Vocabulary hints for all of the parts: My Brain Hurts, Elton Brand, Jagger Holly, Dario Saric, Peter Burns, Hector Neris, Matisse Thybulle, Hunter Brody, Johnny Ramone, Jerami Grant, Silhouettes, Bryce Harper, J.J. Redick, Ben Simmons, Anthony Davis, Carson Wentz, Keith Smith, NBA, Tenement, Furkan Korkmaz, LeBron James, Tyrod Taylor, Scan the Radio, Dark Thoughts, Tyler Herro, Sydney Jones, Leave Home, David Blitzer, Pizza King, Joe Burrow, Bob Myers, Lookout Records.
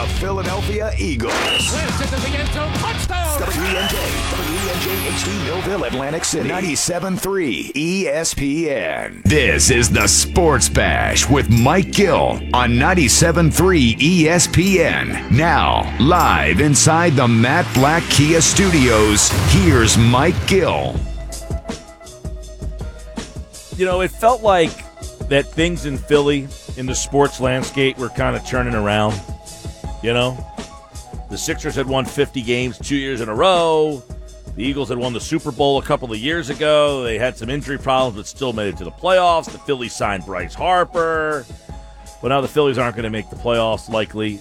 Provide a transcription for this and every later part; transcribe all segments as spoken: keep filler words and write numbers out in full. the Philadelphia Eagles. Wentz into the end zone, touchdown! W E N J, W E N J H D, Millville, Atlantic City, ninety-seven point three E S P N. This is the Sports Bash with Mike Gill on ninety-seven point three E S P N. Now, live inside the Matt Black Kia Studios, here's Mike Gill. You know, it felt like that things in Philly, in the sports landscape, were kind of turning around. You know, the Sixers had won fifty games two years in a row. The Eagles had won the Super Bowl a couple of years ago. They had some injury problems, but still made it to the playoffs. The Phillies signed Bryce Harper. But now the Phillies aren't going to make the playoffs, likely.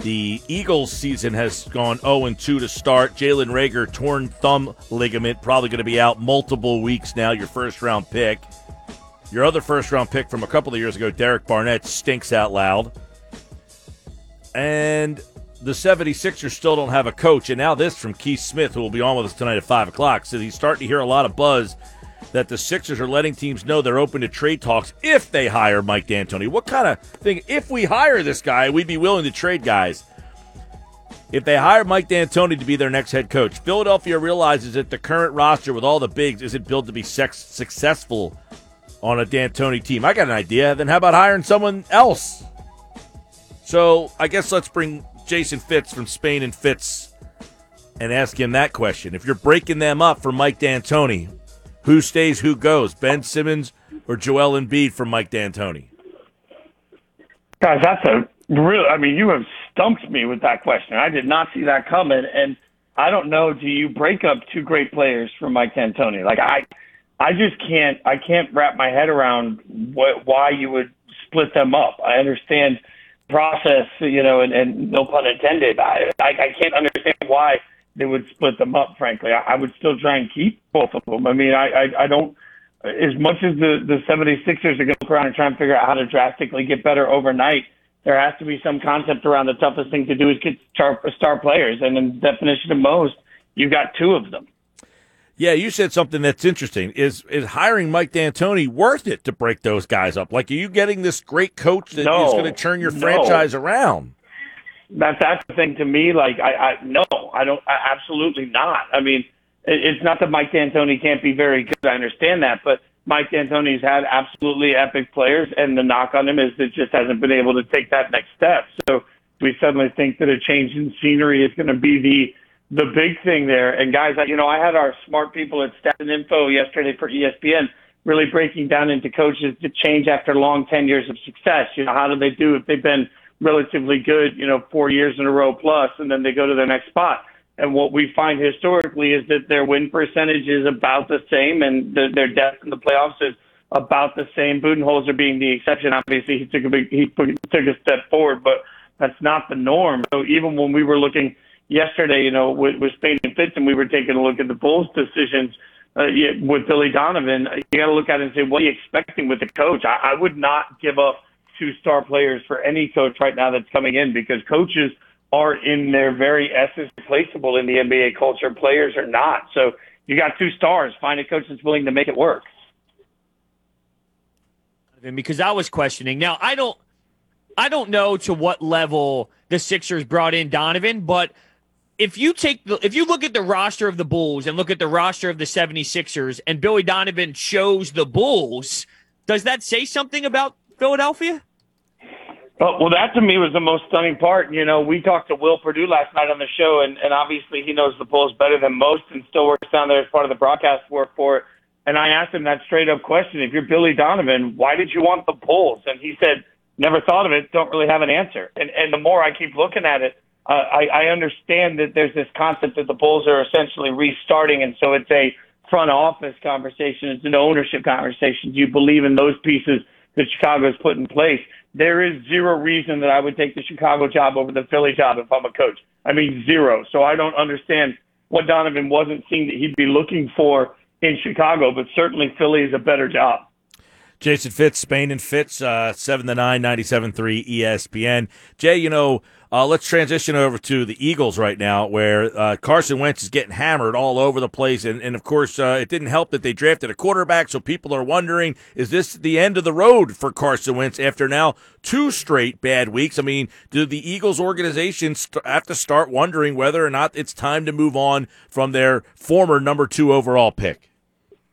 The Eagles season has gone oh and two to start. Jalen Reagor, torn thumb ligament, probably going to be out multiple weeks now, your first-round pick. Your other first-round pick from a couple of years ago, Derek Barnett, stinks out loud. And the 76ers still don't have a coach. And now this from Keith Smith, who will be on with us tonight at five o'clock. So he's starting to hear a lot of buzz that the Sixers are letting teams know they're open to trade talks if they hire Mike D'Antoni. What kind of thing? If we hire this guy, we'd be willing to trade guys. If they hire Mike D'Antoni to be their next head coach, Philadelphia realizes that the current roster with all the bigs isn't built to be sex- successful on a D'Antoni team. I got an idea. Then how about hiring someone else? So I guess let's bring Jason Fitz from Spain and Fitz and ask him that question. If you're breaking them up for Mike D'Antoni, who stays, who goes? Ben Simmons or Joel Embiid for Mike D'Antoni? Guys, that's a real, I mean, you have stumped me with that question. I did not see that coming. And I don't know, do you break up two great players for Mike D'Antoni? Like, I I just can't, I can't wrap my head around what, why you would split them up. I understand process, you know, and, and no pun intended. I, I I can't understand why they would split them up, frankly. I, I would still try and keep both of them. I mean, I, I, I don't – as much as the, the 76ers are going to look around and try and figure out how to drastically get better overnight, there has to be some concept around the toughest thing to do is get star, star players. And in definition of most, you've got two of them. Yeah, you said something that's interesting. Is is hiring Mike D'Antoni worth it to break those guys up? Like, are you getting this great coach that no, is going to turn your no. franchise around? That, that's the thing to me. Like, I, I no, I don't, I, absolutely not. I mean, it, it's not that Mike D'Antoni can't be very good. I understand that. But Mike D'Antoni's had absolutely epic players, and the knock on him is that just hasn't been able to take that next step. So we suddenly think that a change in scenery is going to be the the big thing there. And, guys, you know, I had our smart people at Stats and Info yesterday for E S P N really breaking down into coaches to change after long ten years of success. You know, how do they do if they've been relatively good, you know, four years in a row plus, and then they go to their next spot. And what we find historically is that their win percentage is about the same, and the, their depth in the playoffs is about the same. Budenholzer being the exception, obviously, he took a big, he took a step forward, but that's not the norm. So even when we were looking yesterday, you know, with, with Spain and Fitz, and we were taking a look at the Bulls' decisions uh, with Billy Donovan, you got to look at it and say, what are you expecting with the coach? I, I would not give up two star players for any coach right now that's coming in, because coaches are in their very essence replaceable in the N B A culture. Players are not. So you got two stars. Find a coach that's willing to make it work. Because I was questioning. Now, I don't I don't know to what level the Sixers brought in Donovan, but if you take the, if you look at the roster of the Bulls and look at the roster of the 76ers and Billy Donovan chose the Bulls, does that say something about Philadelphia? Oh, well, that to me was the most stunning part. You know, we talked to Will Perdue last night on the show, and, and obviously he knows the Bulls better than most and still works down there as part of the broadcast work for it. And I asked him that straight-up question, if you're Billy Donovan, why did you want the Bulls? And he said, never thought of it, don't really have an answer. And and the more I keep looking at it, uh, I, I understand that there's this concept that the Bulls are essentially restarting, and so it's a front office conversation, it's an ownership conversation. Do you believe in those pieces that Chicago's put in place? There is zero reason that I would take the Chicago job over the Philly job if I'm a coach. I mean, zero. So I don't understand what Donovan wasn't seeing that he'd be looking for in Chicago, but certainly Philly is a better job. Jason Fitz, Spain and Fitz, uh, seven to nine, ninety-seven three E S P N. Jay, you know, uh, let's transition over to the Eagles right now, where uh, Carson Wentz is getting hammered all over the place. And, and of course, uh, it didn't help that they drafted a quarterback, so people are wondering, is this the end of the road for Carson Wentz after now two straight bad weeks? I mean, do the Eagles organization st- have to start wondering whether or not it's time to move on from their former number two overall pick?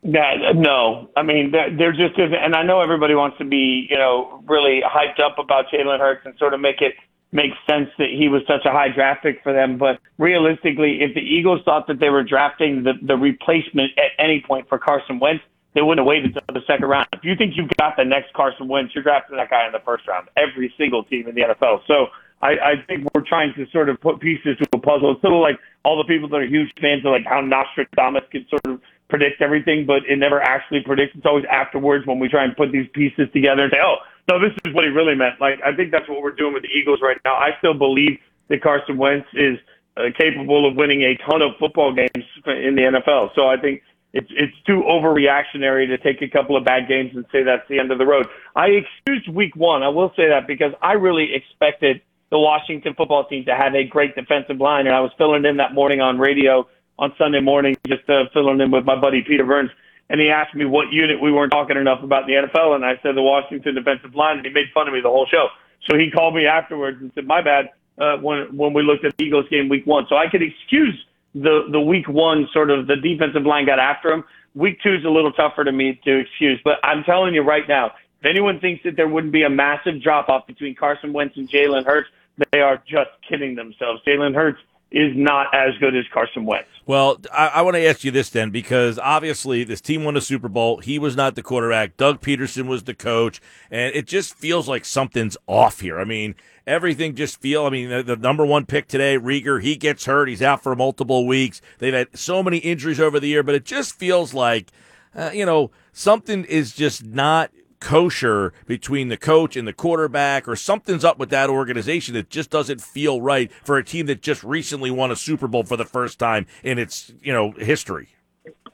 That, no, I mean, that, there just isn't. And I know everybody wants to be, you know, really hyped up about Jalen Hurts and sort of make it make sense that he was such a high draft pick for them. But realistically, if the Eagles thought that they were drafting the, the replacement at any point for Carson Wentz, they wouldn't have waited until the second round. If you think you've got the next Carson Wentz, you're drafting that guy in the first round, every single team in the N F L. So I, I think we're trying to sort of put pieces to a puzzle. It's sort of like all the people that are huge fans of like how Nostradamus can sort of predict everything, but it never actually predicts. It's always afterwards when we try and put these pieces together and say, oh, no, this is what he really meant. Like, I think that's what we're doing with the Eagles right now. I still believe that Carson Wentz is uh, capable of winning a ton of football games in the N F L. So I think it's it's too overreactionary to take a couple of bad games and say that's the end of the road. I excused week one. I will say that because I really expected the Washington football team to have a great defensive line, and I was filling in that morning on radio on Sunday morning, just uh, filling in with my buddy Peter Burns, and he asked me what unit we weren't talking enough about in the N F L, and I said the Washington defensive line, and he made fun of me the whole show. So he called me afterwards and said, my bad, uh, when when we looked at the Eagles game week one. So I could excuse the, the week one sort of the defensive line got after him. Week two is a little tougher to me to excuse, but I'm telling you right now, if anyone thinks that there wouldn't be a massive drop-off between Carson Wentz and Jalen Hurts, they are just kidding themselves. Jalen Hurts is not as good as Carson Wentz. Well, I, I want to ask you this then, because obviously this team won the Super Bowl. He was not the quarterback. Doug Peterson was the coach, and it just feels like something's off here. I mean, everything just feel. I mean, the, the number one pick today, Reagor, he gets hurt. He's out for multiple weeks. They've had so many injuries over the year, but it just feels like, uh, you know, something is just not kosher between the coach and the quarterback, or something's up with that organization that just doesn't feel right for a team that just recently won a Super Bowl for the first time in its, you know, history.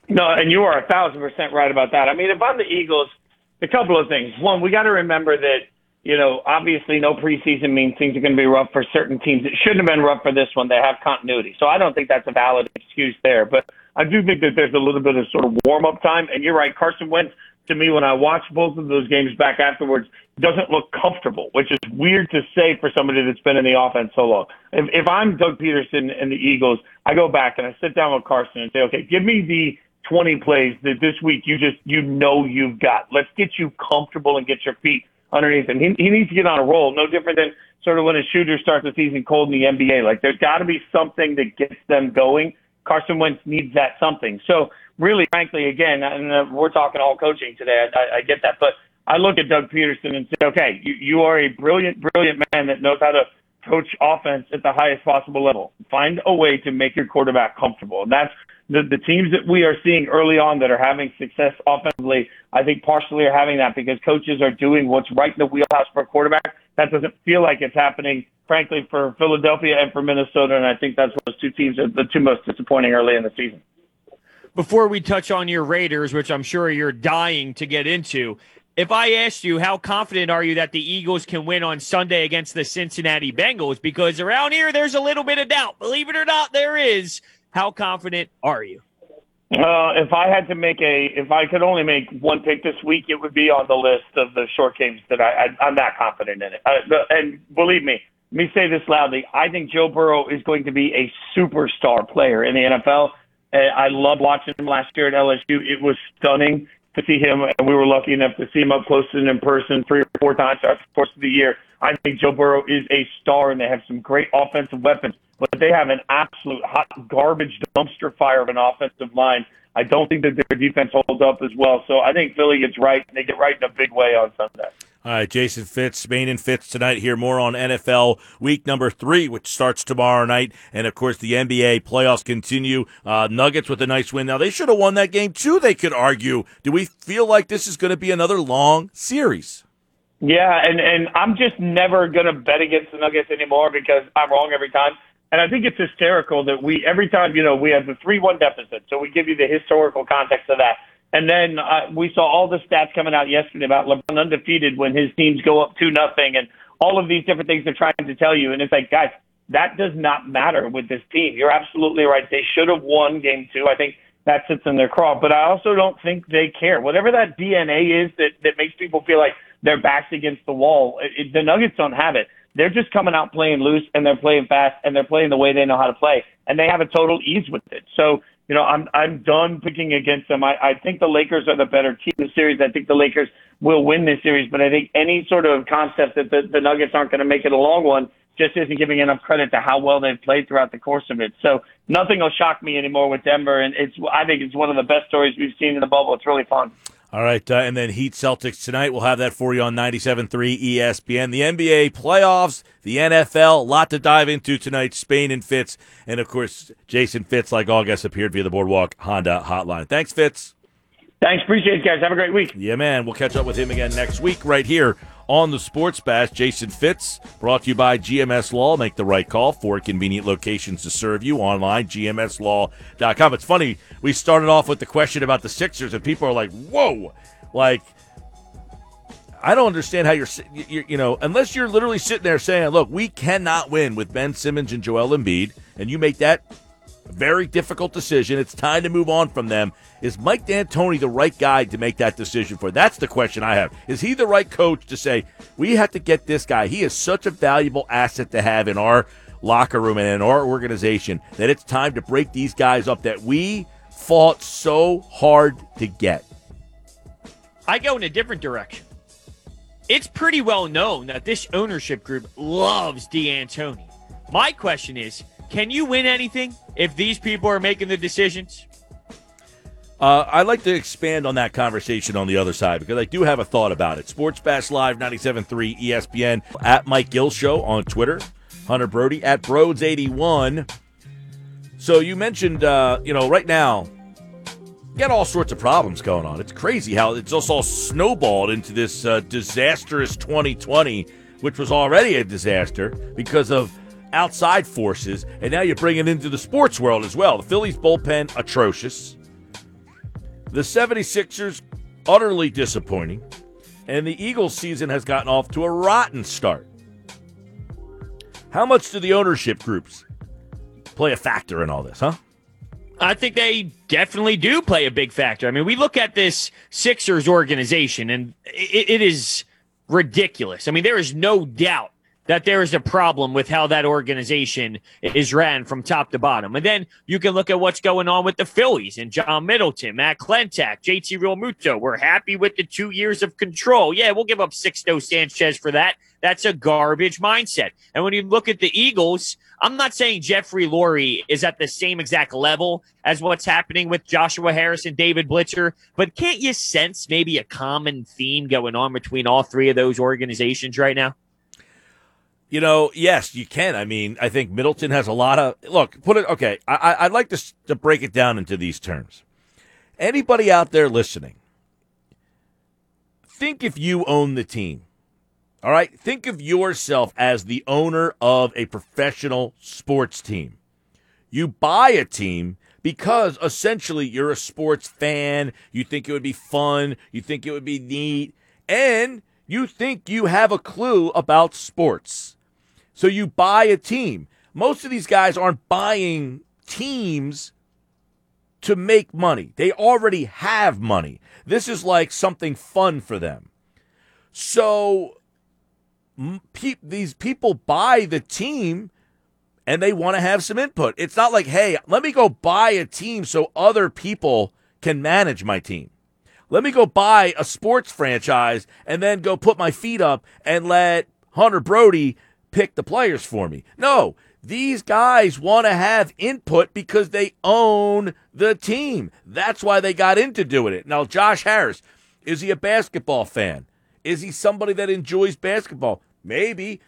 No, and you are a thousand percent right about that. I mean, if I'm the Eagles, a couple of things. One, we got to remember that, you know, obviously no preseason means things are going to be rough for certain teams. It shouldn't have been rough for this one. They have continuity. So I don't think that's a valid excuse there. But I do think that there's a little bit of sort of warm-up time. And you're right, Carson Wentz, to me, when I watch both of those games back afterwards, doesn't look comfortable, which is weird to say for somebody that's been in the offense so long. If, if I'm Doug Peterson and the Eagles, I go back and I sit down with Carson and say, okay, give me the twenty plays that this week you just, you know, you've got. Let's get you comfortable and get your feet underneath him. He, he needs to get on a roll, no different than sort of when a shooter starts the season cold in the N B A. Like, there's got to be something that gets them going. Carson Wentz needs that something. So really, frankly, again, and we're talking all coaching today. I, I get that. But I look at Doug Peterson and say, okay, you, you are a brilliant, brilliant man that knows how to coach offense at the highest possible level. Find a way to make your quarterback comfortable. And that's the, the teams that we are seeing early on that are having success offensively, I think partially are having that because coaches are doing what's right in the wheelhouse for a quarterback. That doesn't feel like it's happening, frankly, for Philadelphia and for Minnesota, and I think that's those two teams are the two most disappointing early in the season. Before we touch on your Raiders, which I'm sure you're dying to get into, if I asked you how confident are you that the Eagles can win on Sunday against the Cincinnati Bengals, because around here there's a little bit of doubt. Believe it or not, there is. How confident are you? Uh, if I had to make a, if I could only make one pick this week, it would be on the list of the short games that I, I I'm not confident in it. I, the, and believe me, let me say this loudly. I think Joe Burrow is going to be a superstar player in the N F L. Uh, I loved watching him last year at L S U. It was stunning to see him, and we were lucky enough to see him up close and in person three or four times throughout the course of the year. I think Joe Burrow is a star, and they have some great offensive weapons, but they have an absolute hot garbage dumpster fire of an offensive line. I don't think that their defense holds up as well. So I think Philly gets right, and they get right in a big way on Sunday. All right, Jason Fitz, Spain and Fitz tonight. Hear more on N F L week number three, which starts tomorrow night. And, of course, the N B A playoffs continue. Uh, Nuggets with a nice win. Now, they should have won that game, too, they could argue. Do we feel like this is going to be another long series? Yeah, and, and I'm just never going to bet against the Nuggets anymore because I'm wrong every time. And I think it's hysterical that we, every time, you know, we have the three one deficit, so we give you the historical context of that. And then uh, we saw all the stats coming out yesterday about LeBron undefeated when his teams go up two nothing, and all of these different things they're trying to tell you. And it's like, guys, that does not matter with this team. You're absolutely right. They should have won game two. I think that sits in their craw. But I also don't think they care. Whatever that D N A is that, that makes people feel like their back's against the wall, it, it, the Nuggets don't have it. They're just coming out playing loose, and they're playing fast, and they're playing the way they know how to play. And they have a total ease with it. So, you know, I'm I'm done picking against them. I, I think the Lakers are the better team in the series. I think the Lakers will win this series. But I think any sort of concept that the, the Nuggets aren't going to make it a long one just isn't giving enough credit to how well they've played throughout the course of it. So nothing will shock me anymore with Denver, and it's I think it's one of the best stories we've seen in the bubble. It's really fun. All right, uh, and then Heat-Celtics tonight. We'll have that for you on ninety-seven point three E S P N. The N B A playoffs, the N F L, a lot to dive into tonight. Spain and Fitz, and, of course, Jason Fitz, like all guests, appeared via the Boardwalk Honda hotline. Thanks, Fitz. Thanks. Appreciate it, guys. Have a great week. Yeah, man. We'll catch up with him again next week right here on the Sports Bash. Jason Fitz, brought to you by G M S Law. Make the right call. Four convenient locations to serve you online, G M S law dot com. It's funny, we started off with the question about the Sixers, and people are like, whoa, like, I don't understand how you're, you're, you know, unless you're literally sitting there saying, look, we cannot win with Ben Simmons and Joel Embiid, and you make that very difficult decision. It's time to move on from them. Is Mike D'Antoni the right guy to make that decision for? That's the question I have. Is he the right coach to say, we have to get this guy? He is such a valuable asset to have in our locker room and in our organization that it's time to break these guys up that we fought so hard to get. I go in a different direction. It's pretty well known that this ownership group loves D'Antoni. My question is, can you win anything if these people are making the decisions? Uh, I'd like to expand on that conversation on the other side because I do have a thought about it. Sports Bash Live, ninety-seven point three E S P N, at Mike Gill Show on Twitter, Hunter Brody, at Broads eighty-one. So you mentioned, uh, you know, right now, you got all sorts of problems going on. It's crazy how it's just all snowballed into this uh, disastrous twenty twenty, which was already a disaster because of outside forces, and now you bring it into the sports world as well. The Phillies bullpen, atrocious. The 76ers, utterly disappointing. And the Eagles season has gotten off to a rotten start. How much do the ownership groups play a factor in all this, huh? I think they definitely do play a big factor. I mean, we look at this Sixers organization, and it, it is ridiculous. I mean, there is no doubt that there is a problem with how that organization is ran from top to bottom. And then you can look at what's going on with the Phillies and John Middleton, Matt Klentak, J T Realmuto. We're happy with the two years of control. Yeah, we'll give up Sixto Sanchez for that. That's a garbage mindset. And when you look at the Eagles, I'm not saying Jeffrey Lurie is at the same exact level as what's happening with Joshua Harris and David Blitzer, but can't you sense maybe a common theme going on between all three of those organizations right now? You know, yes, you can. I mean, I think Middleton has a lot of – look, put it – okay, I, I'd like to, to break it down into these terms. Anybody out there listening, think if you own the team, all right? Think of yourself as the owner of a professional sports team. You buy a team because essentially you're a sports fan. You think it would be fun. You think it would be neat. And you think you have a clue about sports. So you buy a team. Most of these guys aren't buying teams to make money. They already have money. This is like something fun for them. So pe- these people buy the team and they want to have some input. It's not like, hey, let me go buy a team so other people can manage my team. Let me go buy a sports franchise and then go put my feet up and let Hunter Brody pick the players for me. No, these guys want to have input because they own the team. That's why they got into doing it. Now, Josh Harris, is he a basketball fan? Is he somebody that enjoys basketball? Maybe.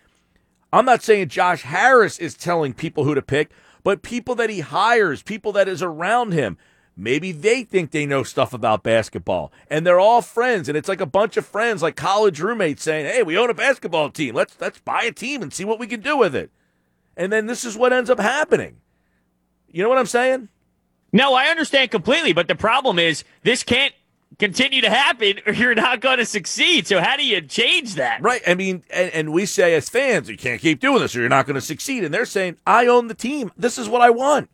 I'm not saying Josh Harris is telling people who to pick, but people that he hires, people that is around him, maybe they think they know stuff about basketball, and they're all friends, and it's like a bunch of friends, like college roommates saying, hey, we own a basketball team. Let's let's buy a team and see what we can do with it. And then this is what ends up happening. You know what I'm saying? No, I understand completely, but the problem is this can't continue to happen, or you're not going to succeed. So how do you change that? Right. I mean, and, and we say as fans, you can't keep doing this or you're not going to succeed. And they're saying, I own the team. This is what I want.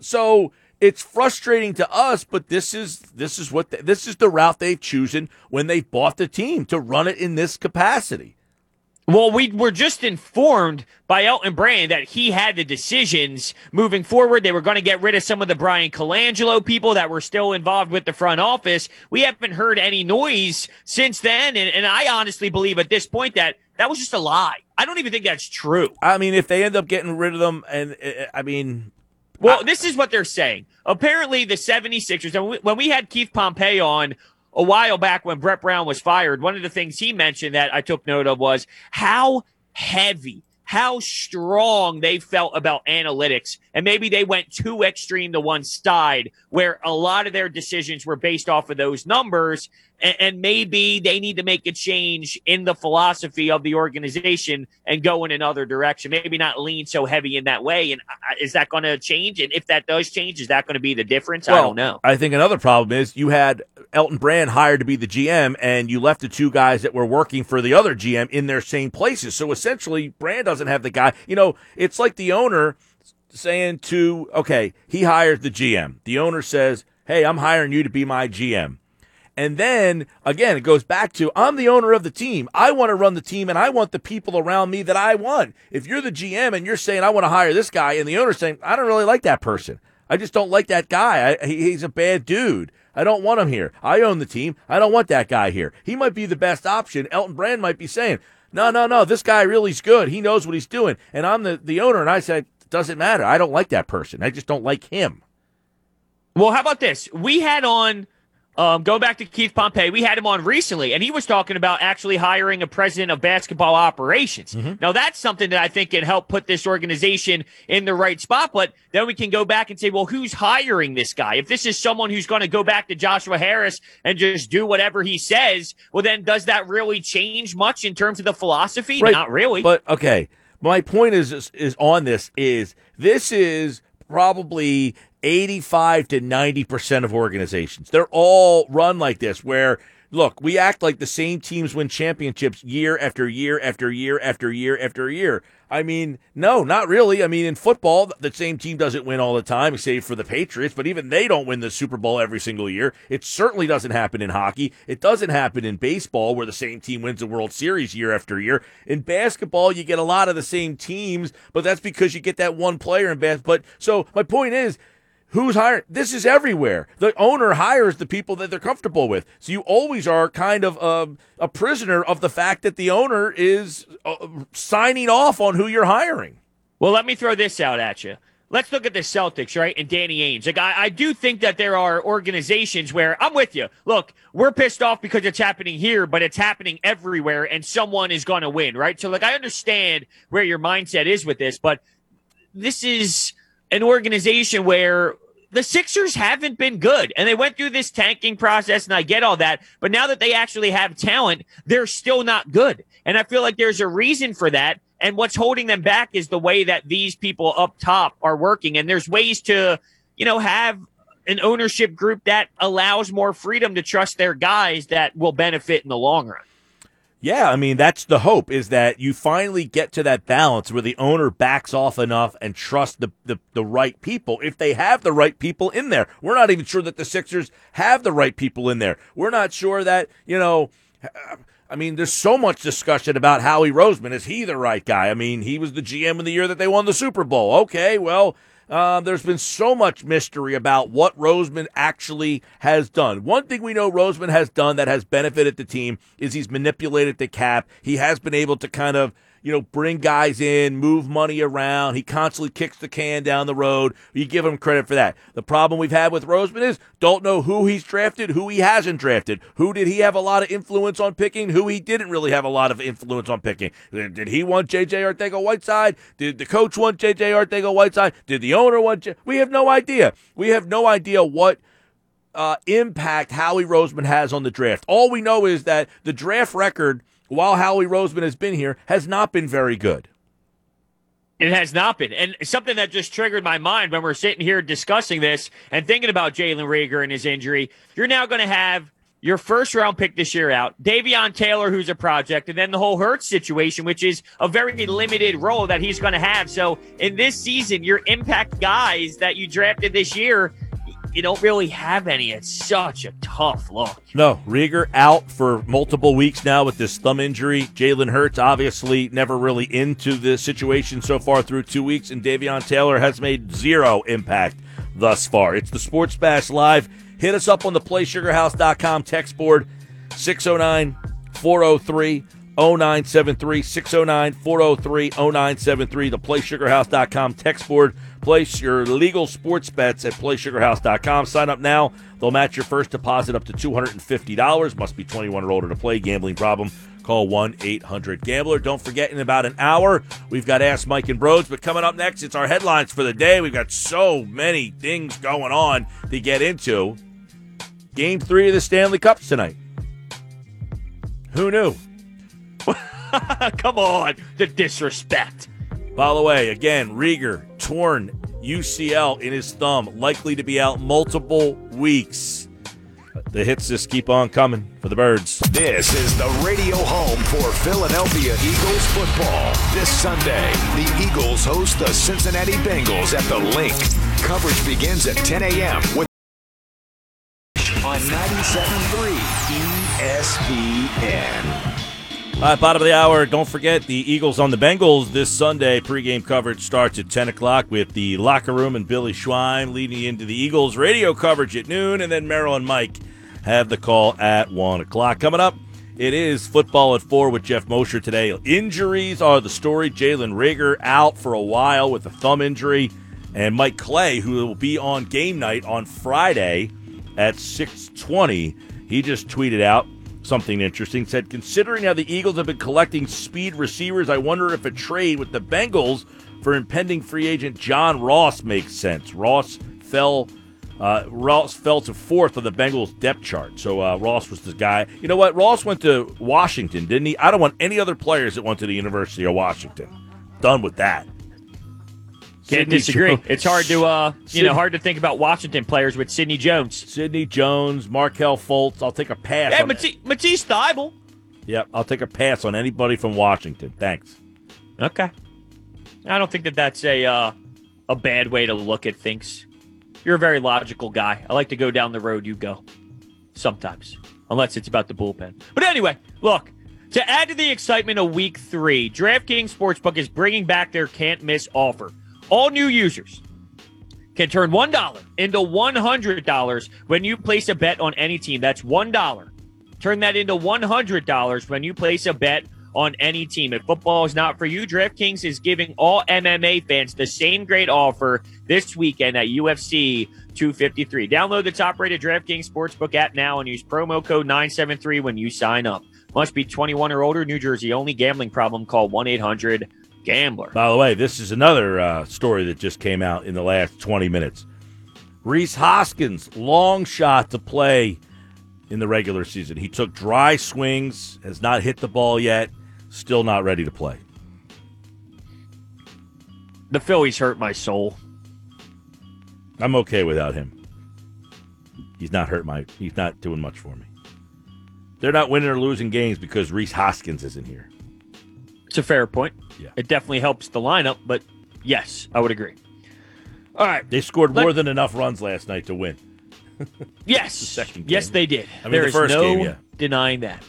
So it's frustrating to us, but this is this is what the, this is the route they've chosen when they bought the team, to run it in this capacity. Well, we were just informed by Elton Brand that he had the decisions moving forward. They were going to get rid of some of the Brian Colangelo people that were still involved with the front office. We haven't heard any noise since then, and, and I honestly believe at this point that that was just a lie. I don't even think that's true. I mean, if they end up getting rid of them, and uh, I mean... Well, this is what they're saying. Apparently, the 76ers, and we, when we had Keith Pompey on a while back when Brett Brown was fired, one of the things he mentioned that I took note of was how heavy, how strong they felt about analytics. And maybe they went too extreme to one side, where a lot of their decisions were based off of those numbers. And, and maybe they need to make a change in the philosophy of the organization and go in another direction. Maybe not lean so heavy in that way. And is that going to change? And if that does change, is that going to be the difference? Well, I don't know. I think another problem is you had Elton Brand hired to be the G M, and you left the two guys that were working for the other G M in their same places. So essentially, Brand doesn't have the guy. You know, it's like the owner saying to, okay, he hires the G M. The owner says, hey, I'm hiring you to be my G M. And then, again, it goes back to, I'm the owner of the team. I want to run the team, and I want the people around me that I want. If you're the G M and you're saying, I want to hire this guy, and the owner's saying, I don't really like that person. I just don't like that guy. I, he, he's a bad dude. I don't want him here. I own the team. I don't want that guy here. He might be the best option. Elton Brand might be saying, no, no, no, this guy really's good. He knows what he's doing. And I'm the, the owner, and I said, it doesn't matter. I don't like that person. I just don't like him. Well, how about this? We had on... Um, go back to Keith Pompey. We had him on recently, and he was talking about actually hiring a president of basketball operations. Mm-hmm. Now, that's something that I think can help put this organization in the right spot, but then we can go back and say, well, who's hiring this guy? If this is someone who's going to go back to Joshua Harris and just do whatever he says, well, then does that really change much in terms of the philosophy? Right. Not really. But, okay, my point is is on this is this is probably – eighty-five to ninety percent of organizations. They're all run like this, where, look, we act like the same teams win championships year after year after year after year after year. I mean, no, not really. I mean, in football, the same team doesn't win all the time, save for the Patriots, but even they don't win the Super Bowl every single year. It certainly doesn't happen in hockey. It doesn't happen in baseball, where the same team wins the World Series year after year. In basketball, you get a lot of the same teams, but that's because you get that one player in basketball. But, so my point is, who's hiring? This is everywhere. The owner hires the people that they're comfortable with. So you always are kind of um, a prisoner of the fact that the owner is uh, signing off on who you're hiring. Well, let me throw this out at you. Let's look at the Celtics, right, and Danny Ainge. Like, I, I do think that there are organizations where, I'm with you, look, we're pissed off because it's happening here, but it's happening everywhere, and someone is going to win, right? So, like, I understand where your mindset is with this, but this is an organization where the Sixers haven't been good, and they went through this tanking process, and I get all that, but now that they actually have talent, they're still not good. And I feel like there's a reason for that, and what's holding them back is the way that these people up top are working, and there's ways to, you know, have an ownership group that allows more freedom to trust their guys that will benefit in the long run. Yeah, I mean, that's the hope, is that you finally get to that balance where the owner backs off enough and trusts the, the, the right people, if they have the right people in there. We're not even sure that the Sixers have the right people in there. We're not sure that, you know, I mean, there's so much discussion about Howie Roseman. Is he the right guy? I mean, he was the G M of the year that they won the Super Bowl. Okay, well, uh, there's been so much mystery about what Roseman actually has done. One thing we know Roseman has done that has benefited the team is he's manipulated the cap. He has been able to kind of, you know, bring guys in, move money around. He constantly kicks the can down the road. You give him credit for that. The problem we've had with Roseman is don't know who he's drafted, who he hasn't drafted. Who did he have a lot of influence on picking, who he didn't really have a lot of influence on picking. Did he want J J. Ortega-Whiteside? Did the coach want J J. Ortega-Whiteside? Did the owner want J- We have no idea. We have no idea what uh, impact Howie Roseman has on the draft. All we know is that the draft record, while Howie Roseman has been here, has not been very good. It has not been. And something that just triggered my mind when we're sitting here discussing this and thinking about Jalen Reagor and his injury, you're now going to have your first-round pick this year out, Davion Taylor, who's a project, and then the whole Hurts situation, which is a very limited role that he's going to have. So in this season, your impact guys that you drafted this year, you don't really have any. It's such a tough look. No, Reagor out for multiple weeks now with this thumb injury. Jalen Hurts obviously never really into the situation so far through two weeks, and Davion Taylor has made zero impact thus far. It's the Sports Bash Live. Hit us up on the play sugar house dot com text board, six oh nine, four oh three, oh nine seven three, six oh nine, four oh three, oh nine seven three, the play sugar house dot com text board. Place your legal sports bets at play sugar house dot com. Sign up now. They'll match your first deposit up to two hundred fifty dollars. Must be twenty-one or older to play. Gambling problem? Call one eight hundred gambler. Don't forget, in about an hour, we've got Ask Mike and Broads. But coming up next, it's our headlines for the day. We've got so many things going on to get into. Game three of the Stanley Cup tonight. Who knew? Come on. The disrespect. By the way, again, Reagor, torn U C L in his thumb, likely to be out multiple weeks. The hits just keep on coming for the Birds. This is the radio home for Philadelphia Eagles football. This Sunday, the Eagles host the Cincinnati Bengals at the Link. Coverage begins at ten a.m. with on ninety-seven point three E S P N. All right, bottom of the hour. Don't forget the Eagles on the Bengals this Sunday. Pre-game coverage starts at ten o'clock with the Locker Room and Billy Schwein leading into the Eagles radio coverage at noon. And then Merrill and Mike have the call at one o'clock. Coming up, it is Football at four with Jeff Mosher today. Injuries are the story. Jalen Reagor out for a while with a thumb injury. And Mike Clay, who will be on game night on Friday at six twenty, he just tweeted out something interesting. Said, considering how the Eagles have been collecting speed receivers, I wonder if a trade with the Bengals for impending free agent John Ross makes sense. Ross fell uh, Ross fell to fourth on the Bengals depth chart. So uh, Ross was the guy. You know what? Ross went to Washington, didn't he? I don't want any other players that went to the University of Washington. Done with that. Can't Sidney disagree. Jones. It's hard to, uh, you Sidney. know, hard to think about Washington players with Sidney Jones, Sidney Jones, Markelle Fultz. I'll take a pass. Hey, Mati- Matisse Thybulle. Yeah, I'll take a pass on anybody from Washington. Thanks. Okay. I don't think that that's a uh, a bad way to look at things. You're a very logical guy. I like to go down the road you go. Sometimes, unless it's about the bullpen. But anyway, look. To add to the excitement of Week Three, DraftKings Sportsbook is bringing back their can't miss offer. All new users can turn one dollar into one hundred dollars when you place a bet on any team. That's one dollar. Turn that into one hundred dollars when you place a bet on any team. If football is not for you, DraftKings is giving all M M A fans the same great offer this weekend at U F C two fifty-three. Download the top-rated DraftKings Sportsbook app now and use promo code nine seven three when you sign up. Must be twenty-one or older, New Jersey only. Gambling problem? Call one eight hundred gambler. Gambler. By the way, this is another uh, story that just came out in the last twenty minutes. Rhys Hoskins, long shot to play in the regular season. He took dry swings, has not hit the ball yet, still not ready to play. The Phillies hurt my soul. I'm okay without him. He's not hurt my. He's not doing much for me. They're not winning or losing games because Rhys Hoskins isn't here. It's a fair point. Yeah. It definitely helps the lineup, but yes, I would agree. All right. They scored Let, more than enough runs last night to win. Yes. The yes, they did. I mean, there the first is no game, yeah. denying that.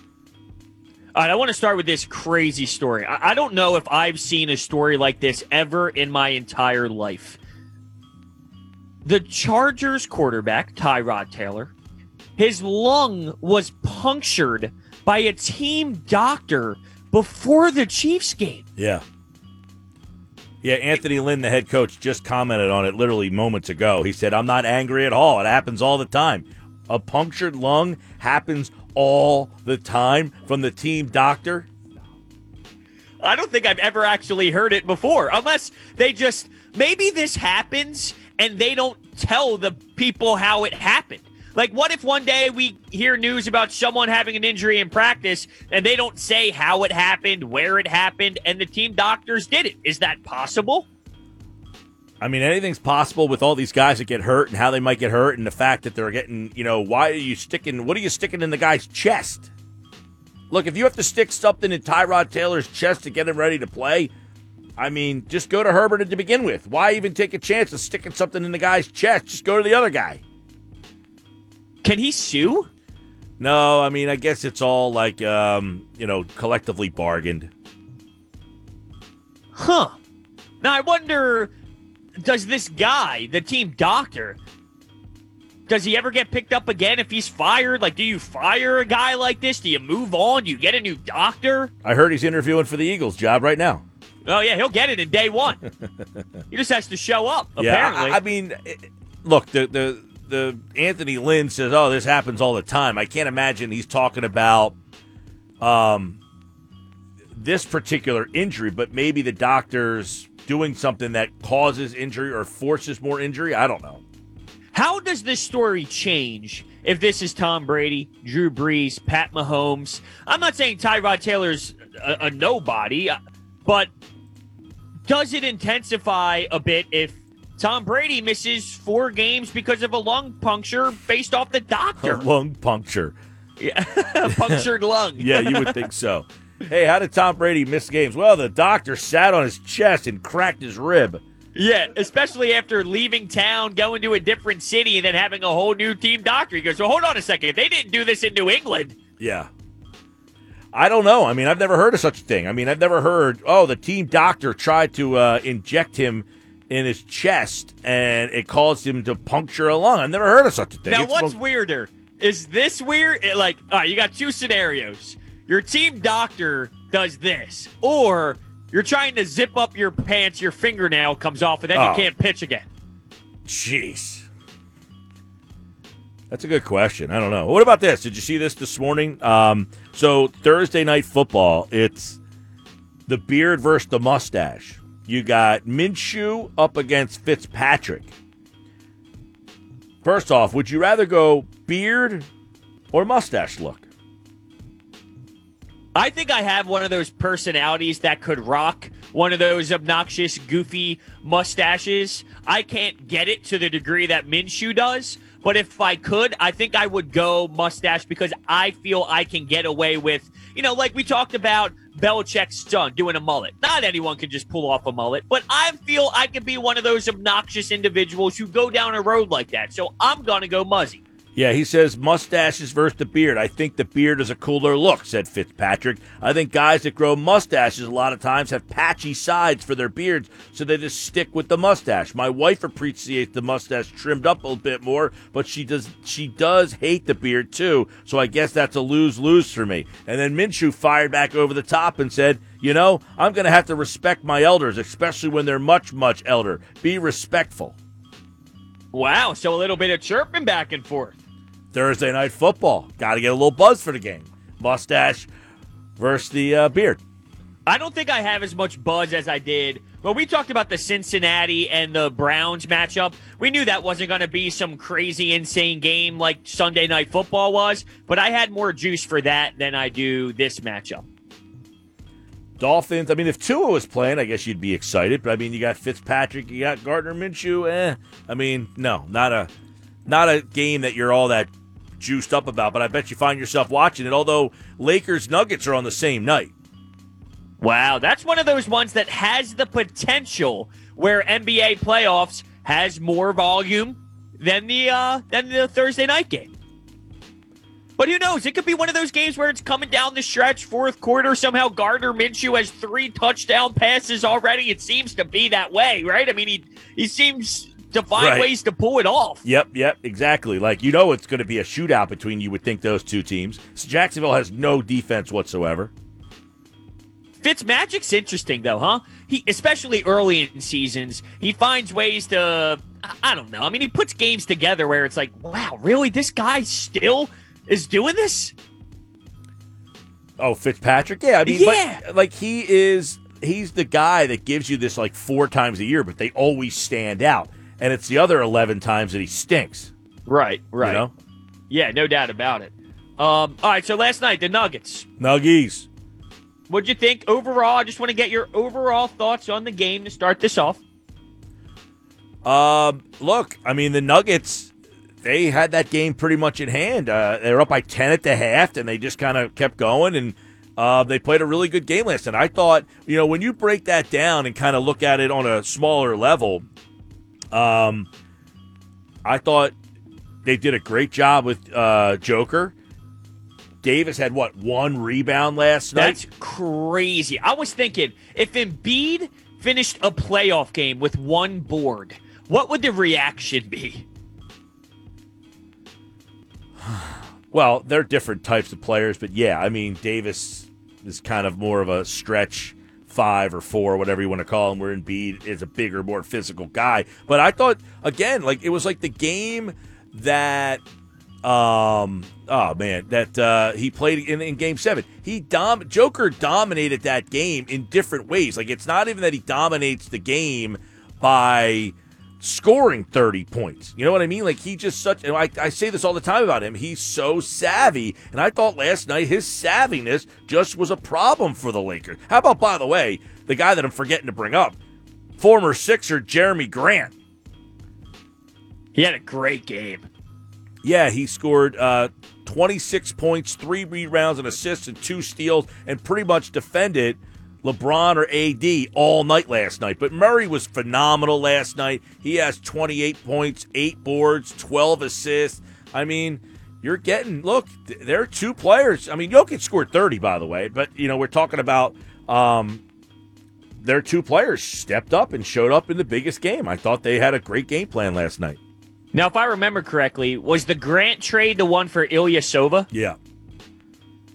All right, I want to start with this crazy story. I, I don't know if I've seen a story like this ever in my entire life. The Chargers quarterback, Tyrod Taylor, his lung was punctured by a team doctor before the Chiefs game. Yeah. Yeah, Anthony Lynn, the head coach, just commented on it literally moments ago. He said, I'm not angry at all. It happens all the time. A punctured lung happens all the time from the team doctor. I don't think I've ever actually heard it before. Unless they just, maybe this happens and they don't tell the people how it happened. Like, what if one day we hear news about someone having an injury in practice and they don't say how it happened, where it happened, and the team doctors did it? Is that possible? I mean, anything's possible with all these guys that get hurt and how they might get hurt and the fact that they're getting, you know, why are you sticking, what are you sticking in the guy's chest? Look, if you have to stick something in Tyrod Taylor's chest to get him ready to play, I mean, just go to Herbert to begin with. Why even take a chance of sticking something in the guy's chest? Just go to the other guy. Can he sue? No, I mean, I guess it's all like, um, you know, collectively bargained. Huh. Now, I wonder, does this guy, the team doctor, does he ever get picked up again if he's fired? Like, do you fire a guy like this? Do you move on? Do you get a new doctor? I heard he's interviewing for the Eagles job right now. Oh, yeah, he'll get it in day one. He just has to show up, yeah, apparently. I, I mean, it, look, the, the the Anthony Lynn says, oh, this happens all the time. I can't imagine he's talking about um this particular injury, but maybe the doctor's doing something that causes injury or forces more injury. I don't know. How does this story change if this is Tom Brady, Drew Brees, Pat Mahomes? I'm not saying Tyrod Taylor's a, a nobody, but does it intensify a bit if Tom Brady misses four games because of a lung puncture based off the doctor? A lung puncture. Yeah, punctured lung. Yeah, you would think so. Hey, how did Tom Brady miss games? Well, the doctor sat on his chest and cracked his rib. Yeah, especially after leaving town, going to a different city, and then having a whole new team doctor. He goes, well, hold on a second. They didn't do this in New England. Yeah. I don't know. I mean, I've never heard of such a thing. I mean, I've never heard, oh, the team doctor tried to uh, inject him in his chest, and it caused him to puncture a lung. I've never heard of such a thing. Now, it's what's most- weirder? Is this weird? It, like, all right, you got two scenarios. Your team doctor does this, or you're trying to zip up your pants, your fingernail comes off, and then oh. you can't pitch again. Jeez. That's a good question. I don't know. What about this? Did you see this this morning? Um, so Thursday night football, it's the beard versus the mustache. You got Minshew up against Fitzpatrick. First off, would you rather go beard or mustache look? I think I have one of those personalities that could rock one of those obnoxious, goofy mustaches. I can't get it to the degree that Minshew does, but if I could, I think I would go mustache because I feel I can get away with, you know, like we talked about Belichick's son doing a mullet. Not anyone can just pull off a mullet, but I feel I could be one of those obnoxious individuals who go down a road like that, so I'm going to go muzzy. Yeah, he says mustaches versus the beard. I think the beard is a cooler look, said Fitzpatrick. I think guys that grow mustaches a lot of times have patchy sides for their beards, so they just stick with the mustache. My wife appreciates the mustache trimmed up a bit more, but she does she does hate the beard too, so I guess that's a lose-lose for me. And then Minshew fired back over the top and said, you know, I'm going to have to respect my elders, especially when they're much, much elder. Be respectful. Wow, so a little bit of chirping back and forth. Thursday night football. Got to get a little buzz for the game. Mustache versus the uh, beard. I don't think I have as much buzz as I did. Well, we talked about the Cincinnati and the Browns matchup. We knew that wasn't going to be some crazy, insane game like Sunday night football was, but I had more juice for that than I do this matchup. Dolphins, I mean, if Tua was playing, I guess you'd be excited, but I mean, you got Fitzpatrick, you got Gardner Minshew, eh. I mean, no, not a not a game that you're all that juiced up about, but I bet you find yourself watching it, although Lakers Nuggets are on the same night. Wow, that's one of those ones that has the potential where N B A playoffs has more volume than the uh, than the Thursday night game. But who knows? It could be one of those games where it's coming down the stretch, fourth quarter. Somehow Gardner Minshew has three touchdown passes already. It seems to be that way, right? I mean, he he seems to find right. ways to pull it off. Yep, yep, exactly. Like, you know it's going to be a shootout between, you would think, those two teams. So Jacksonville has no defense whatsoever. Fitzmagic's interesting, though, huh? He, especially early in seasons, he finds ways to, I don't know. I mean, he puts games together where it's like, wow, really? This guy still is doing this? Oh, Fitzpatrick? Yeah, I mean, yeah. But, like, he is, he's the guy that gives you this, like, four times a year, but they always stand out. And it's the other eleven times that he stinks. Right, right. You know? Yeah, no doubt about it. Um, all right, so last night, the Nuggets. Nuggies. What'd you think overall? I just want to get your overall thoughts on the game to start this off. Um, look, I mean, the Nuggets, they had that game pretty much in hand. Uh, they were up by ten at the half, and they just kind of kept going, and uh, they played a really good game last night. I thought, you know, when you break that down and kind of look at it on a smaller level, um, I thought they did a great job with uh, Joker. Davis had, what, one rebound last night? That's crazy. I was thinking, if Embiid finished a playoff game with one board, what would the reaction be? Well, they're different types of players, but yeah, I mean, Davis is kind of more of a stretch five or four, whatever you want to call him, where Embiid is a bigger, more physical guy. But I thought, again, like it was like the game that... Um. Oh man, that uh, he played in, in Game Seven. He dom Joker dominated that game in different ways. Like it's not even that he dominates the game by scoring thirty points. You know what I mean? Like he just such. And I I say this all the time about him. He's so savvy, and I thought last night his savviness just was a problem for the Lakers. How about, by the way, the guy that I'm forgetting to bring up, former Sixer Jerami Grant. He had a great game. Yeah, he scored uh, twenty-six points, three rebounds, an assist, and two steals, and pretty much defended LeBron or A D all night last night. But Murray was phenomenal last night. He has twenty-eight points, eight boards, twelve assists. I mean, you're getting, look, there are two players. I mean, Jokic scored thirty, by the way, but, you know, we're talking about um, their two players stepped up and showed up in the biggest game. I thought they had a great game plan last night. Now, if I remember correctly, was the Grant trade the one for Illyasova? Yeah.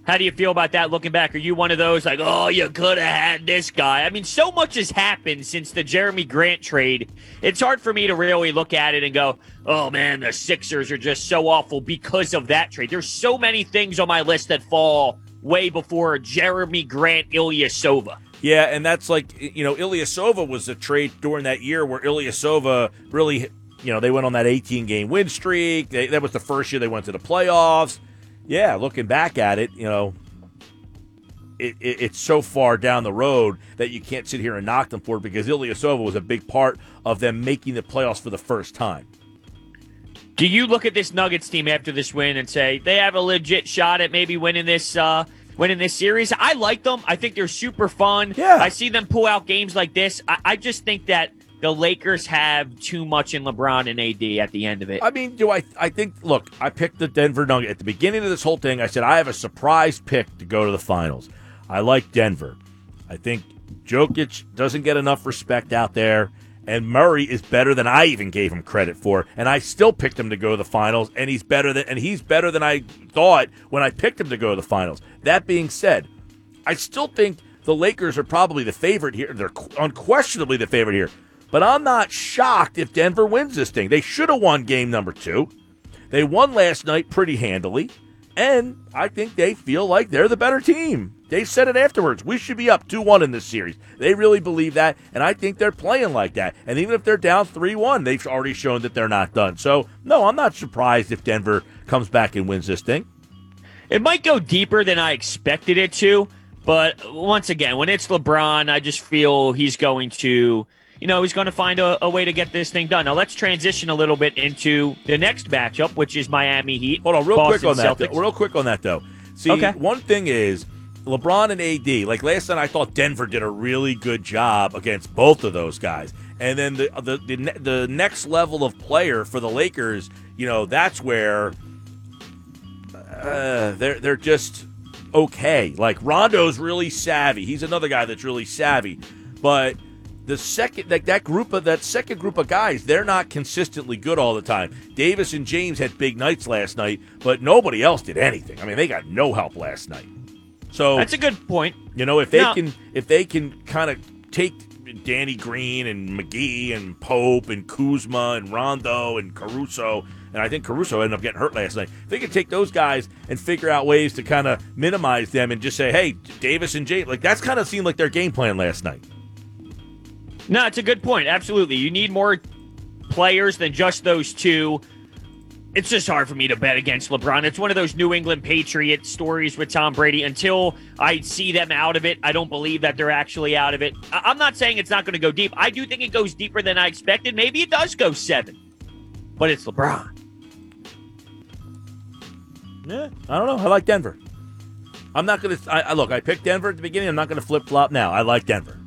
How do you feel about that looking back? Are you one of those like, oh, you could have had this guy? I mean, so much has happened since the Jerami Grant trade. It's hard for me to really look at it and go, oh, man, the Sixers are just so awful because of that trade. There's so many things on my list that fall way before Jerami Grant Illyasova. Yeah, and that's like, you know, Illyasova was a trade during that year where Illyasova really – you know, they went on that eighteen-game win streak. They, that was the first year they went to the playoffs. Yeah, looking back at it, you know, it, it, it's so far down the road that you can't sit here and knock them for it because Ilyasova was a big part of them making the playoffs for the first time. Do you look at this Nuggets team after this win and say they have a legit shot at maybe winning this uh, winning this series? I like them. I think they're super fun. Yeah. I see them pull out games like this. I, I just think that the Lakers have too much in LeBron and A D at the end of it. I mean, do I I think, look, I picked the Denver Nuggets. At the beginning of this whole thing, I said, I have a surprise pick to go to the finals. I like Denver. I think Jokic doesn't get enough respect out there, and Murray is better than I even gave him credit for, and I still picked him to go to the finals, and he's better than, and he's better than I thought when I picked him to go to the finals. That being said, I still think the Lakers are probably the favorite here. They're unquestionably the favorite here. But I'm not shocked if Denver wins this thing. They should have won game number two. They won last night pretty handily. And I think they feel like they're the better team. They said it afterwards. We should be up two one in this series. They really believe that. And I think they're playing like that. And even if they're down three one, they've already shown that they're not done. So, no, I'm not surprised if Denver comes back and wins this thing. It might go deeper than I expected it to. But once again, when it's LeBron, I just feel he's going to... You know, he's going to find a, a way to get this thing done. Now, let's transition a little bit into the next matchup, which is Miami Heat. Hold on, real Boston quick on that, Celtics. Though. Real quick on that, though. See, okay. One thing is LeBron and A D. Like, last night I thought Denver did a really good job against both of those guys. And then the the the, the next level of player for the Lakers, you know, that's where uh, they're they're just okay. Like, Rondo's really savvy. He's another guy that's really savvy. But... The second like that group of that second group of guys, they're not consistently good all the time. Davis and James had big nights last night, but nobody else did anything. I mean, they got no help last night. So that's a good point. You know, if they now, can if they can kind of take Danny Green and McGee and Pope and Kuzma and Rondo and Caruso, and I think Caruso ended up getting hurt last night. If they can take those guys and figure out ways to kind of minimize them and just say, hey, Davis and James, like that's kind of seemed like their game plan last night. No, it's a good point. Absolutely. You need more players than just those two. it's just hard for me to bet against LeBron. It's one of those New England Patriots stories with Tom Brady. Until I see them out of it, I don't believe that they're actually out of it. I- I'm not saying it's not going to go deep. I do think it goes deeper than I expected. Maybe it does go seven, but it's LeBron. Yeah, I don't know. I like Denver. I'm not going to – look, I picked Denver at the beginning. I'm not going to flip-flop now. I like Denver.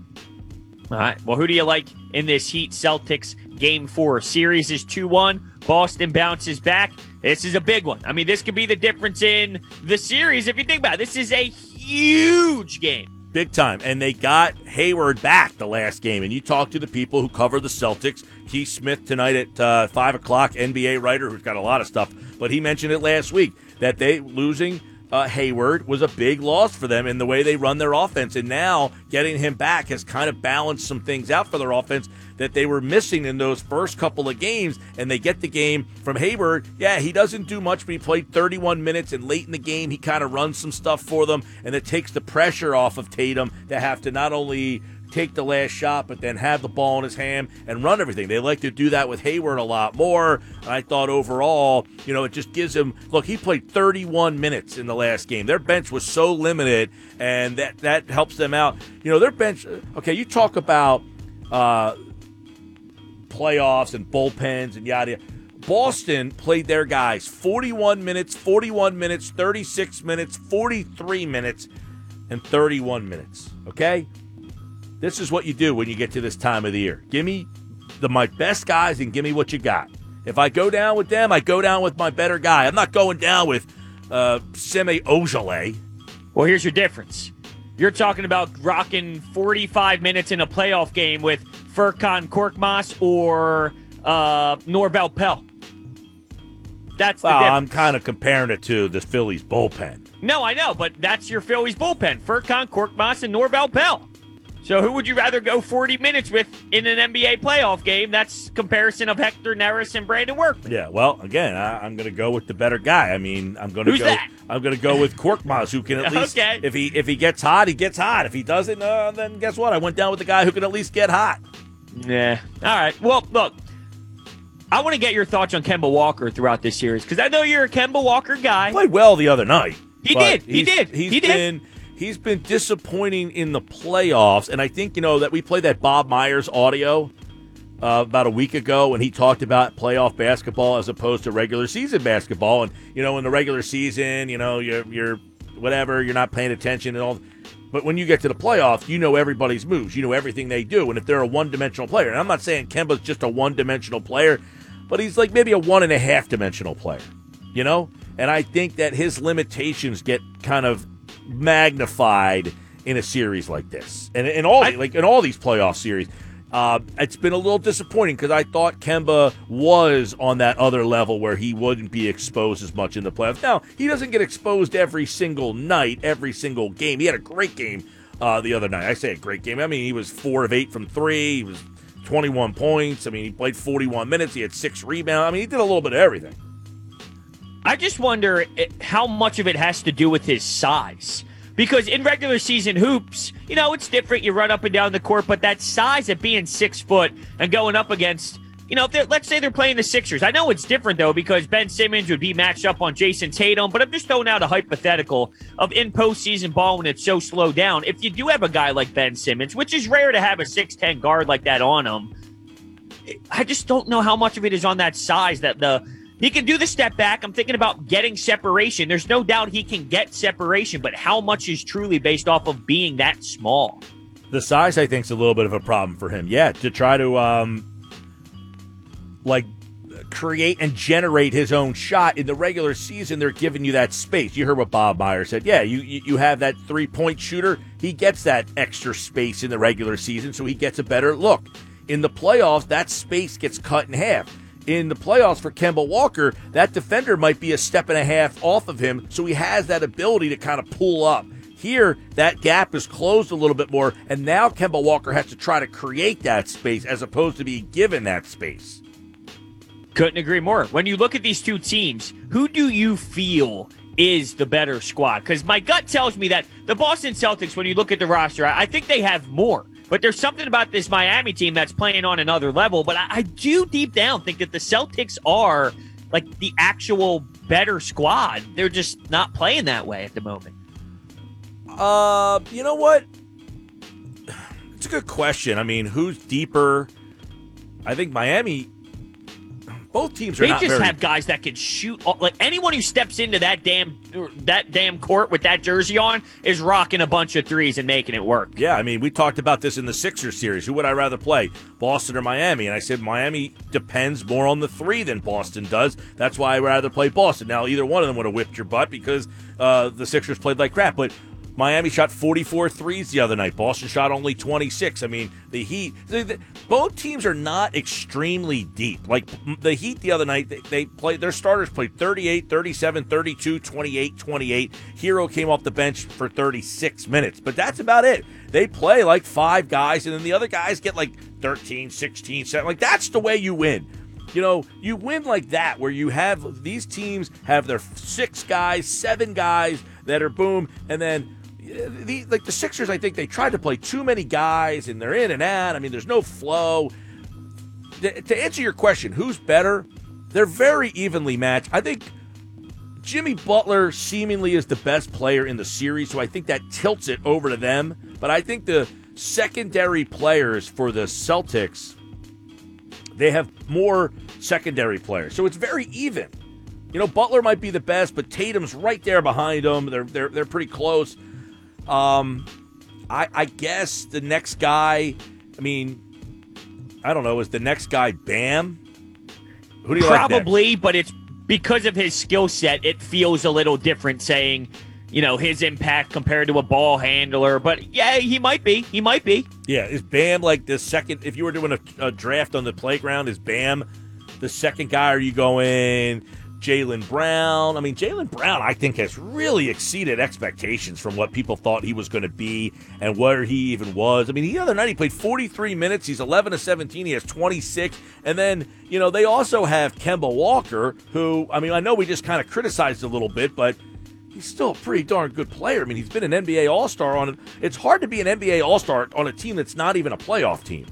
All right. Well, who do you like in this Heat-Celtics game four? Series is two one. Boston bounces back. This is a big one. I mean, this could be the difference in the series if you think about it. This is a huge game. Big time. And they got Hayward back the last game. And you talk to the people who cover the Celtics. Keith Smith tonight at uh, five o'clock, N B A writer who's got a lot of stuff. But he mentioned it last week that they losing – Uh, Hayward was a big loss for them in the way they run their offense, and now getting him back has kind of balanced some things out for their offense that they were missing in those first couple of games, and they get the game from Hayward. Yeah, he doesn't do much, but he played thirty-one minutes, and late in the game he kind of runs some stuff for them, and it takes the pressure off of Tatum to have to not only take the last shot, but then have the ball in his hand and run everything. They like to do that with Hayward a lot more. And I thought overall, you know, it just gives him, look, he played thirty-one minutes in the last game. Their bench was so limited, and that, that helps them out. You know, their bench, okay, you talk about uh, playoffs and bullpens and yada yada. Boston played their guys forty-one minutes, forty-one minutes, thirty-six minutes, forty-three minutes, and thirty-one minutes, okay? This is what you do when you get to this time of the year. Give me the my best guys and give me what you got. If I go down with them, I go down with my better guy. I'm not going down with uh, Semi Ojeleye. Well, here's your difference. You're talking about rocking forty-five minutes in a playoff game with Furkan Korkmaz or uh, Norvell Pell. That's the well, difference. I'm kind of comparing it to the Phillies bullpen. No, I know, but that's your Phillies bullpen. Furkan Korkmaz and Norvell Pell. So who would you rather go forty minutes with in an N B A playoff game? That's comparison of Hector Neris and Brandon Workman. Yeah, well, again, I, I'm going to go with the better guy. I mean, I'm going to go. That? I'm going to go with Korkmaz, who can at least, okay. if he if he gets hot, he gets hot. If he doesn't, uh, then guess what? I went down with the guy who can at least get hot. Yeah. All right. Well, look, I want to get your thoughts on Kemba Walker throughout this series because I know you're a Kemba Walker guy. He played well the other night. He did. He did. He's he did. Been, He's been disappointing in the playoffs, and I think, you know, that we played that Bob Myers audio uh, about a week ago when he talked about playoff basketball as opposed to regular season basketball. And, you know, in the regular season, you know, you're, you're whatever, you're not paying attention and all. But when you get to the playoffs, you know everybody's moves. You know everything they do. And if they're a one-dimensional player, and I'm not saying Kemba's just a one-dimensional player, but he's like maybe a one-and-a-half-dimensional player, you know? And I think that his limitations get kind of magnified in a series like this, and in all I, like in all these playoff series, uh, it's been a little disappointing because I thought Kemba was on that other level where he wouldn't be exposed as much in the playoffs. Now he doesn't get exposed every single night, every single game. He had a great game uh, the other night. I say a great game. I mean, he was four of eight from three. He was twenty-one points. I mean, he played forty-one minutes. He had six rebounds. I mean, he did a little bit of everything. I just wonder how much of it has to do with his size. Because in regular season hoops, you know, it's different. You run up and down the court, but that size of being six foot and going up against, you know, if they're, let's say they're playing the Sixers. I know it's different, though, because Ben Simmons would be matched up on Jason Tatum, but I'm just throwing out a hypothetical of in postseason ball when it's so slow down. If you do have a guy like Ben Simmons, which is rare to have a six ten guard like that on him, I just don't know how much of it is on that size that the – he can do the step back. I'm thinking about getting separation. There's no doubt he can get separation, but how much is truly based off of being that small? The size, I think, is a little bit of a problem for him. Yeah, to try to, um, like, create and generate his own shot. In the regular season, they're giving you that space. You heard what Bob Myers said. Yeah, you, you have that three-point shooter. He gets that extra space in the regular season, so he gets a better look. In the playoffs, that space gets cut in half. In the playoffs for Kemba Walker, that defender might be a step and a half off of him, so he has that ability to kind of pull up. Here, that gap is closed a little bit more, and now Kemba Walker has to try to create that space as opposed to be given that space. Couldn't agree more. When you look at these two teams, who do you feel is the better squad? Because my gut tells me that the Boston Celtics, when you look at the roster, I think they have more. But there's something about this Miami team that's playing on another level. But I, I do deep down think that the Celtics are like the actual better squad. They're just not playing that way at the moment. Uh, you know what? It's a good question. I mean, who's deeper? I think Miami. Both teams are they not just very... have guys that can shoot. Like anyone who steps into that damn that damn court with that jersey on is rocking a bunch of threes and making it work. Yeah, I mean, we talked about this in the Sixers series. Who would I rather play, Boston or Miami? And I said Miami depends more on the three than Boston does. That's why I'd rather play Boston. Now, either one of them would have whipped your butt because uh, the Sixers played like crap, but Miami shot forty-four threes the other night. Boston shot only twenty-six. I mean, the Heat, the, the, both teams are not extremely deep. Like the Heat the other night, they, they played, their starters played thirty-eight, thirty-seven, thirty-two, twenty-eight, twenty-eight. Hero came off the bench for thirty-six minutes, but that's about it. They play like five guys, and then the other guys get like thirteen, sixteen, seven. Like that's the way you win. You know, you win like that, where you have these teams have their six guys, seven guys that are boom, and then The, like the Sixers, I think they tried to play too many guys, and they're in and out. I mean, there's no flow. Th- to answer your question, who's better? They're very evenly matched. I think Jimmy Butler seemingly is the best player in the series, so I think that tilts it over to them. But I think the secondary players for the Celtics, they have more secondary players, so it's very even. You know, Butler might be the best, but Tatum's right there behind them. They're they're they're pretty close. Um, I, I guess the next guy, I mean, I don't know, is the next guy Bam? Who do you like next? Probably, but it's because of his skill set, it feels a little different saying, you know, his impact compared to a ball handler. But, yeah, he might be. He might be. Yeah, is Bam like the second, if you were doing a, a draft on the playground, is Bam the second guy? Are you going Jalen Brown? I mean, Jalen Brown, I think, has really exceeded expectations from what people thought he was going to be and where he even was. I mean, the other night he played forty-three minutes. He's eleven to seventeen. He has twenty-six. And then, you know, they also have Kemba Walker, who, I mean, I know we just kind of criticized a little bit, but he's still a pretty darn good player. I mean, he's been an N B A All-Star on it. It's hard to be an N B A All-Star on a team that's not even a playoff team.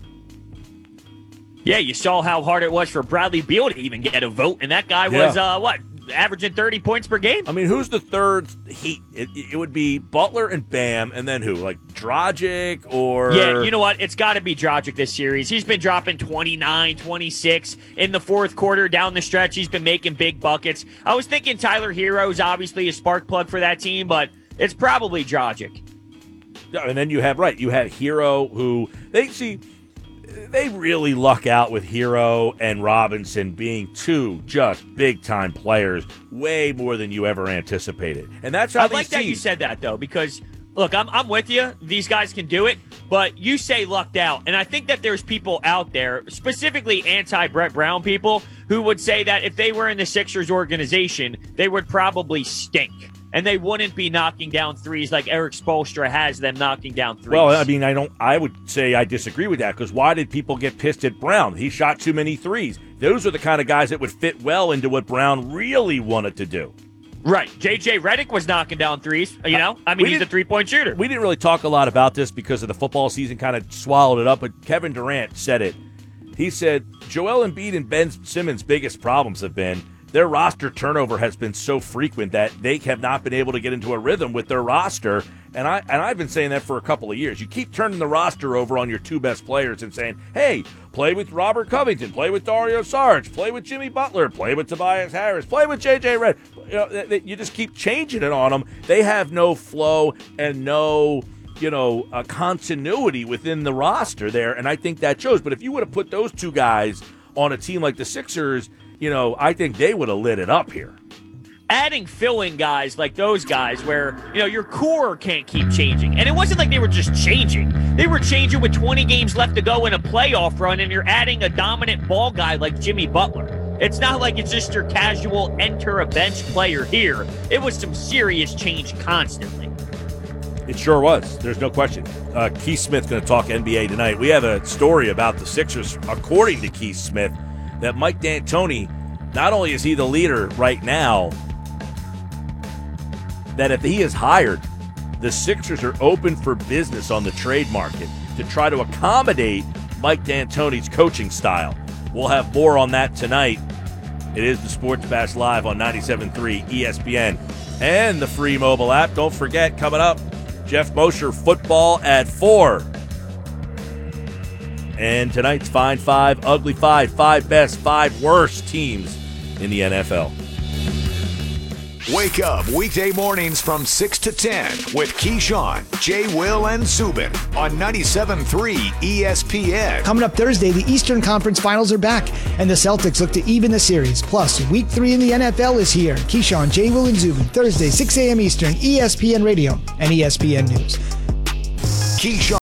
Yeah, you saw how hard it was for Bradley Beal to even get a vote, and that guy yeah. was, uh, what, averaging thirty points per game? I mean, who's the third Heat? It, it would be Butler and Bam, and then who? Like Dragic or... Yeah, you know what? It's got to be Dragic this series. He's been dropping twenty-nine, twenty-six in the fourth quarter. Down the stretch, he's been making big buckets. I was thinking Tyler Herro is obviously a spark plug for that team, but it's probably Dragic. And then you have, right, you have Herro who... They see... They really luck out with Herro and Robinson being two just big-time players, way more than you ever anticipated. And that's how I like that you said that, though, because, look, I'm I'm with you. These guys can do it. But you say lucked out. And I think that there's people out there, specifically anti-Brett Brown people, who would say that if they were in the Sixers organization, they would probably stink. And they wouldn't be knocking down threes like Eric Spoelstra has them knocking down threes. Well, I mean, I don't. I would say I disagree with that because why did people get pissed at Brown? He shot too many threes. Those are the kind of guys that would fit well into what Brown really wanted to do. Right. J J. Redick was knocking down threes. You know, I mean, he's a three-point shooter. We didn't really talk a lot about this because of the football season kind of swallowed it up, but Kevin Durant said it. He said, Joel Embiid and Ben Simmons' biggest problems have been their roster turnover has been so frequent that they have not been able to get into a rhythm with their roster. And, I, and I've been saying that for a couple of years. You keep turning the roster over on your two best players and saying, hey, play with Robert Covington, play with Dario Saric, play with Jimmy Butler, play with Tobias Harris, play with J J. Redick. You know, they, they, you just keep changing it on them. They have no flow and no you know, uh, continuity within the roster there, and I think that shows. But if you would have put those two guys on a team like the Sixers, you know, I think they would have lit it up here. Adding fill-in guys like those guys where, you know, your core can't keep changing. And it wasn't like they were just changing. They were changing with twenty games left to go in a playoff run, and you're adding a dominant ball guy like Jimmy Butler. It's not like it's just your casual enter-a-bench player here. It was some serious change constantly. It sure was. There's no question. Uh, Keith Smith going to talk N B A tonight. We have a story about the Sixers, according to Keith Smith, that Mike D'Antoni, not only is he the leader right now, that if he is hired, the Sixers are open for business on the trade market to try to accommodate Mike D'Antoni's coaching style. We'll have more on that tonight It is the Sports Bash Live on ninety-seven point three E S P N and the free mobile app. Don't forget, coming up, Jeff Mosher, football at four. And tonight's Fine Five, Ugly Five, five best, five worst teams in the N F L. Wake up weekday mornings from six to ten with Keyshawn, J. Will, and Subin on ninety-seven point three E S P N. Coming up Thursday, the Eastern Conference Finals are back, and the Celtics look to even the series. Plus, Week three in the N F L is here. Keyshawn, J. Will, and Subin, Thursday, six a.m. Eastern, E S P N Radio and E S P N News. Keyshawn.